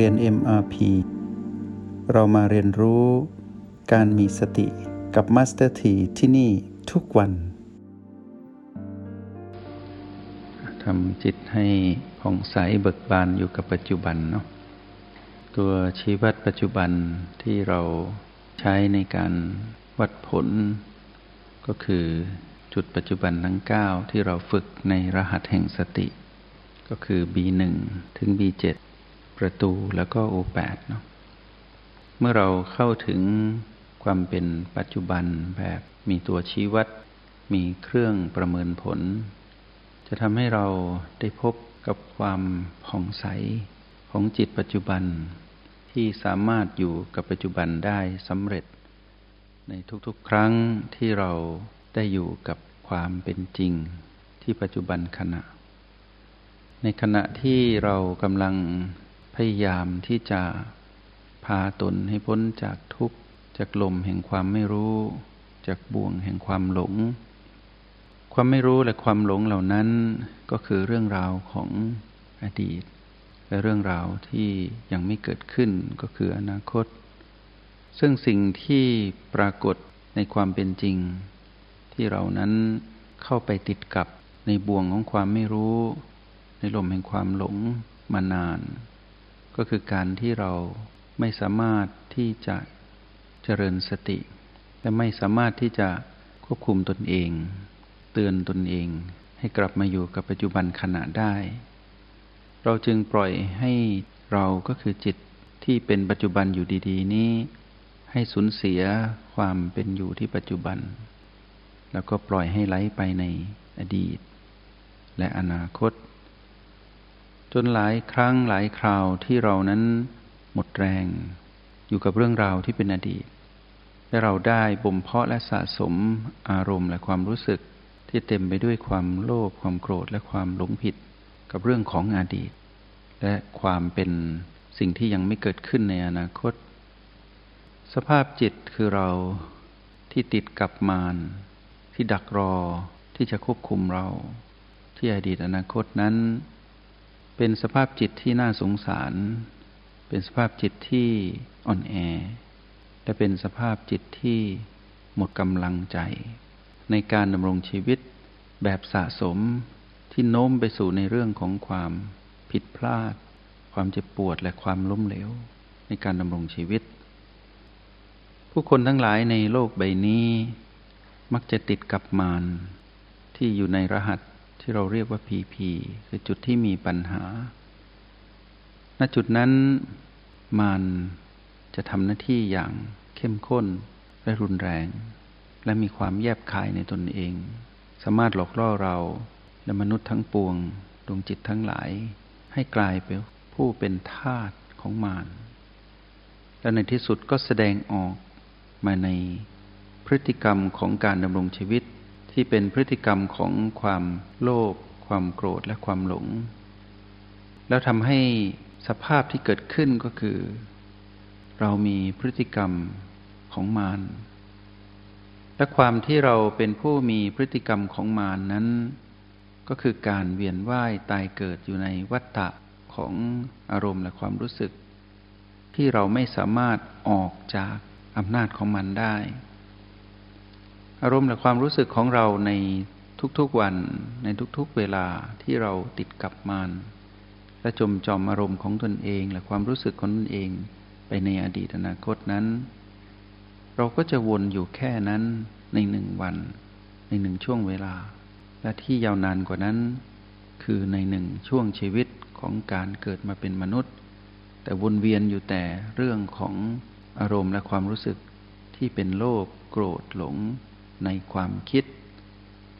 เรียน MRP เรามาเรียนรู้การมีสติกับ Master T ที่นี่ทุกวันทำจิตให้ผ่องใสเบิกบานอยู่กับปัจจุบันเนาะตัวชี้วัดปัจจุบันที่เราใช้ในการวัดผลก็คือจุดปัจจุบันทั้ง9ที่เราฝึกในรหัสแห่งสติก็คือ B1 ถึง B7 ประตูแล้วก็ O8 เนาะเมื่อเราเข้าถึงความเป็นปัจจุบันแบบมีตัวชี้วัดมีเครื่องประเมินผลจะทำให้เราได้พบกับความผ่องใสของจิตปัจจุบันที่สามารถอยู่กับปัจจุบันได้สำเร็จในทุกๆครั้งที่เราได้อยู่กับความเป็นจริงที่ปัจจุบันขณะในขณะที่เรากำลังพยายามที่จะพาตนให้พ้นจากทุกข์จากลมแห่งความไม่รู้จากบ่วงแห่งความหลงความไม่รู้และความหลงเหล่านั้นก็คือเรื่องราวของอดีตและเรื่องราวที่ยังไม่เกิดขึ้นก็คืออนาคตซึ่งสิ่งที่ปรากฏในความเป็นจริงที่เรานั้นเข้าไปติดกับในบ่วงของความไม่รู้ในลมแห่งความหลงมานานก็คือการที่เราไม่สามารถที่จะเจริญสติและไม่สามารถที่จะควบคุมตนเองเตือนตนเองให้กลับมาอยู่กับปัจจุบันขณะได้เราจึงปล่อยให้เราก็คือจิตที่เป็นปัจจุบันอยู่ดีๆนี้ให้สูญเสียความเป็นอยู่ที่ปัจจุบันแล้วก็ปล่อยให้ไหลไปในอดีตและอนาคตจนหลายครั้งหลายคราวที่เรานั้นหมดแรงอยู่กับเรื่องราวที่เป็นอดีตและเราได้บ่มเพาะและสะสมอารมณ์และความรู้สึกที่เต็มไปด้วยความโลภความโกรธและความหลงผิดกับเรื่องของอดีตและความเป็นสิ่งที่ยังไม่เกิดขึ้นในอนาคตสภาพจิตคือเราที่ติดกับมารที่ดักรอที่จะควบคุมเราที่อดีตอนาคตนั้นเป็นสภาพจิตที่น่าสงสารเป็นสภาพจิตที่อ่อนแอและเป็นสภาพจิตที่หมดกำลังใจในการดำรงชีวิตแบบสะสมที่โน้มไปสู่ในเรื่องของความผิดพลาดความเจ็บปวดและความล้มเหลวในการดำรงชีวิตผู้คนทั้งหลายในโลกใบนี้มักจะติดกับมารที่อยู่ในรหัสที่เราเรียกว่า PP คือจุดที่มีปัญหาณจุดนั้นมารจะทำหน้าที่อย่างเข้มข้นและรุนแรงและมีความแยบคายในตนเองสามารถหลอกล่อเราและมนุษย์ทั้งปวงดวงจิตทั้งหลายให้กลายเป็นผู้เป็นทาสของมารและในที่สุดก็แสดงออกมาในพฤติกรรมของการดำรงชีวิตที่เป็นพฤติกรรมของความโลภความโกรธและความหลงแล้วทำให้สภาพที่เกิดขึ้นก็คือเรามีพฤติกรรมของมารและความที่เราเป็นผู้มีพฤติกรรมของมารนั้นก็คือการเวียนว่ายตายเกิดอยู่ในวัฏฏะของอารมณ์และความรู้สึกที่เราไม่สามารถออกจากอำนาจของมันได้อารมณ์และความรู้สึกของเราในทุกๆวันในทุกๆเวลาที่เราติดกับมันและจมจอมอารมณ์ของตนเองและความรู้สึกของตนเองไปในอดีตอนาคตนั้นเราก็จะวนอยู่แค่นั้นใน1วันใน1ช่วงเวลาและที่ยาวนานกว่านั้นคือใน1ช่วงชีวิตของการเกิดมาเป็นมนุษย์แต่วนเวียนอยู่แต่เรื่องของอารมณ์และความรู้สึกที่เป็นโลภโกรธหลงในความคิด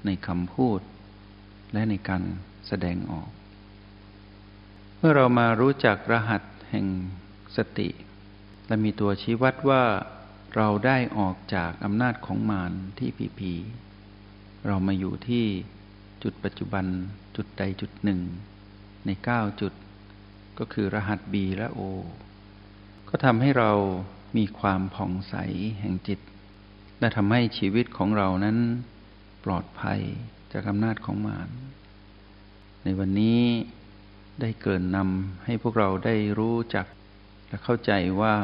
ในคำพูดและในการแสดงออกเมื่อเรามารู้จักรหัสแห่งสติและมีตัวชี้วัดว่าเราได้ออกจากอำนาจของมารที่ผีๆเรามาอยู่ที่จุดปัจจุบันจุดใดจุดหนึ่งใน9จุดก็คือรหัส B และ O ก็ทำให้เรามีความผ่องใสแห่งจิตและทำให้ชีวิตของเรานั้นปลอดภัยจากอำนาจของมารในวันนี้ได้เกริ่นนำให้พวกเราได้รู้จัก และเข้าใจว่า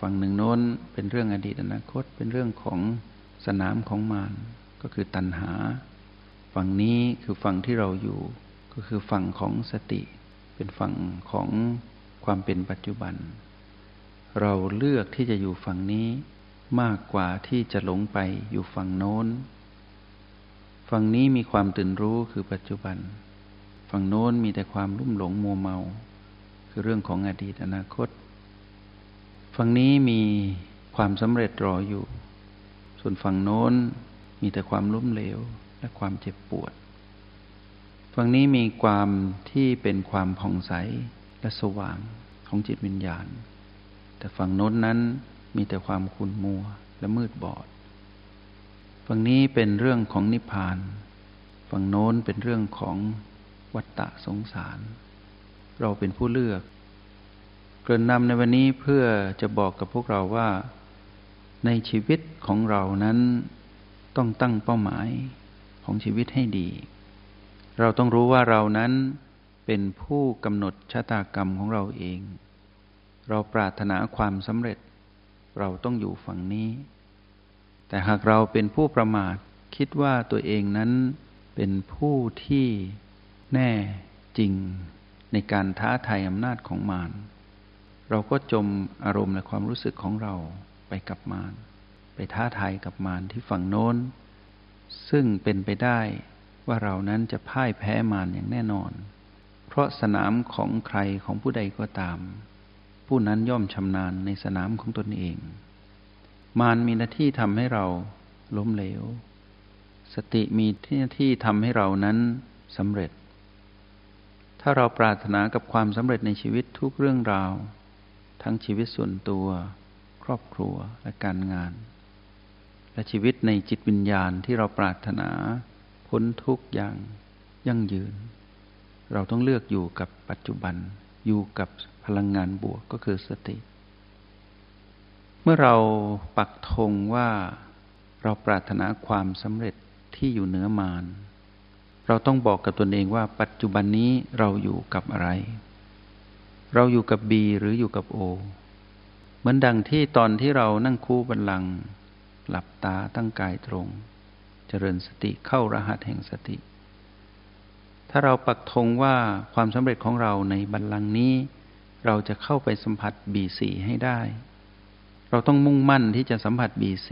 ฝั่งหนึ่งโน้นเป็นเรื่องอดีตอนาคตเป็นเรื่องของสนามของมารก็คือตัณหาฝั่งนี้คือฝั่งที่เราอยู่ก็คือฝั่งของสติเป็นฝั่งของความเป็นปัจจุบันเราเลือกที่จะอยู่ฝั่งนี้มากกว่าที่จะหลงไปอยู่ฝั่งโน้นฝั่งนี้มีความตื่นรู้คือปัจจุบันฝั่งโน้นมีแต่ความลุ่มหลงมัวเมาคือเรื่องของอดีตอนาคตฝั่งนี้มีความสำเร็จรออยู่ส่วนฝั่งโน้นมีแต่ความล้มเหลวและความเจ็บปวดฝั่งนี้มีความที่เป็นความผ่องใสและสว่างของจิตวิญญาณแต่ฝั่งโน้นนั้นมีแต่ความขุ่นมัวและมืดบอดฝั่งนี้เป็นเรื่องของนิพพานฝั่งโน้นเป็นเรื่องของวัฏฏะสงสารเราเป็นผู้เลือกเกริ่นนำในวันนี้เพื่อจะบอกกับพวกเราว่าในชีวิตของเรานั้นต้องตั้งเป้าหมายของชีวิตให้ดีเราต้องรู้ว่าเรานั้นเป็นผู้กำหนดชะตากรรมของเราเองเราปรารถนาความสำเร็จเราต้องอยู่ฝั่งนี้แต่หากเราเป็นผู้ประมาทคิดว่าตัวเองนั้นเป็นผู้ที่แน่จริงในการท้าทายอำนาจของมารเราก็จมอารมณ์และความรู้สึกของเราไปกับมารไปท้าทายกับมารที่ฝั่งโน้นซึ่งเป็นไปได้ว่าเรานั้นจะพ่ายแพ้มารอย่างแน่นอนเพราะสนามของใครของผู้ใดก็ตามผู้นั้นย่อมชำนาญในสนามของตนเองมารมีหน้าที่ทำให้เราล้มเหลวสติมีหน้าที่ทำให้เรานั้นสำเร็จถ้าเราปรารถนากับความสำเร็จในชีวิตทุกเรื่องราวทั้งชีวิตส่วนตัวครอบครัวและการงานและชีวิตในจิตวิญญาณที่เราปรารถนาพ้นทุกข์อย่างยั่งยืนเราต้องเลือกอยู่กับปัจจุบันอยู่กับพลังงานบวกก็คือสติเมื่อเราปักธงว่าเราปรารถนาความสำเร็จที่อยู่เหนือมารเราต้องบอกกับตนเองว่าปัจจุบันนี้เราอยู่กับอะไรเราอยู่กับ B หรืออยู่กับ O เหมือนดังที่ตอนที่เรานั่งคู่บัลลังก์หลับตาตั้งกายตรงเจริญสติเข้ารหัสแห่งสติถ้าเราปักธงว่าความสำเร็จของเราในบัลลังก์นี้เราจะเข้าไปสัมผัส B4 ให้ได้เราต้องมุ่งมั่นที่จะสัมผัส B4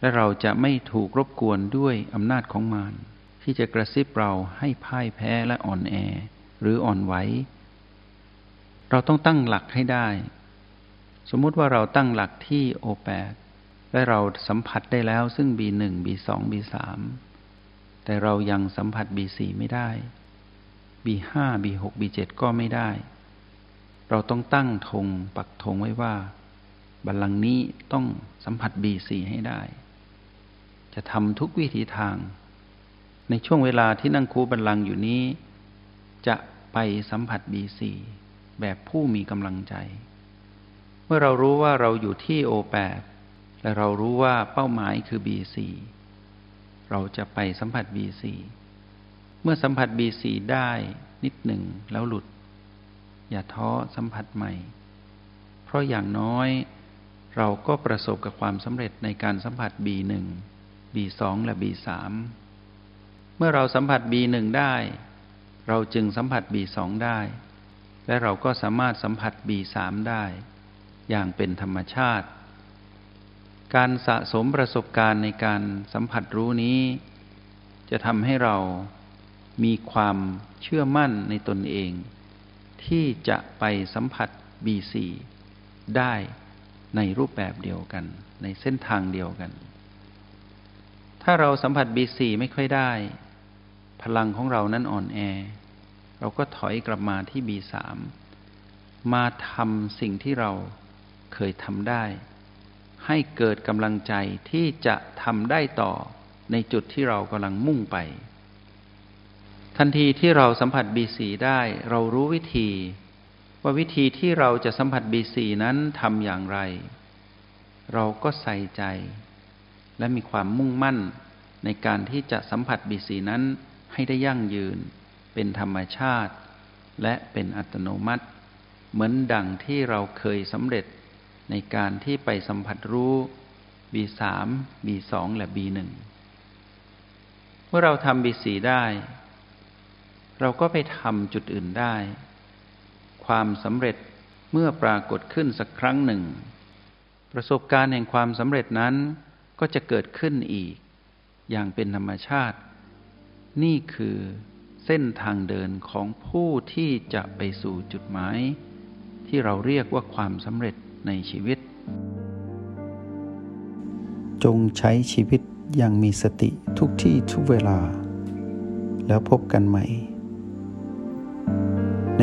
และเราจะไม่ถูกรบกวนด้วยอำนาจของมารที่จะกระซิบเราให้พ่ายแพ้และอ่อนแอหรืออ่อนไหวเราต้องตั้งหลักให้ได้สมมุติว่าเราตั้งหลักที่ O8 และเราสัมผัสได้แล้วซึ่ง B1 B2 B3 แต่เรายังสัมผัส B4 ไม่ได้ B5 B6 B7 ก็ไม่ได้เราต้องตั้งธงปักธงไว้ว่าบัลลังก์นี้ต้องสัมผัส B4 ให้ได้จะทำทุกวิถีทางในช่วงเวลาที่นั่งคูบัลลังก์อยู่นี้จะไปสัมผัส B4 แบบผู้มีกำลังใจเมื่อเรารู้ว่าเราอยู่ที่ O8 และเรารู้ว่าเป้าหมายคือ B4 เราจะไปสัมผัส B4 เมื่อสัมผัส B4 ได้นิดหนึ่งแล้วหลุดอย่าท้อสัมผัสใหม่เพราะอย่างน้อยเราก็ประสบกับความสำเร็จในการสัมผัส B1 B2 และ B3 เมื่อเราสัมผัส B1 ได้เราจึงสัมผัส B2 ได้และเราก็สามารถสัมผัส B3 ได้อย่างเป็นธรรมชาติการสะสมประสบการณ์ในการสัมผัสรู้นี้จะทำให้เรามีความเชื่อมั่นในตนเองที่จะไปสัมผัส B4 ได้ในรูปแบบเดียวกันในเส้นทางเดียวกันถ้าเราสัมผัส B4 ไม่ค่อยได้พลังของเรานั้นอ่อนแอเราก็ถอยกลับมาที่ B3 มาทำสิ่งที่เราเคยทำได้ให้เกิดกำลังใจที่จะทำได้ต่อในจุดที่เรากำลังมุ่งไปทันทีที่เราสัมผัส B4 ได้เรารู้วิธีว่าวิธีที่เราจะสัมผัส B4 นั้นทำอย่างไรเราก็ใส่ใจและมีความมุ่งมั่นในการที่จะสัมผัส B4 นั้นให้ได้ยั่งยืนเป็นธรรมชาติและเป็นอัตโนมัติ เหมือนดั่งที่เราเคยสำเร็จในการที่ไปสัมผัสรู้ B3 B2 และ B1 เมื่อเราทำ B4 ได้เราก็ไปทำจุดอื่นได้ความสำเร็จเมื่อปรากฏขึ้นสักครั้งหนึ่งประสบการณ์แห่งความสำเร็จนั้นก็จะเกิดขึ้นอีกอย่างเป็นธรรมชาตินี่คือเส้นทางเดินของผู้ที่จะไปสู่จุดหมายที่เราเรียกว่าความสำเร็จในชีวิตจงใช้ชีวิตอย่างมีสติทุกที่ทุกเวลาแล้วพบกันใหม่ใน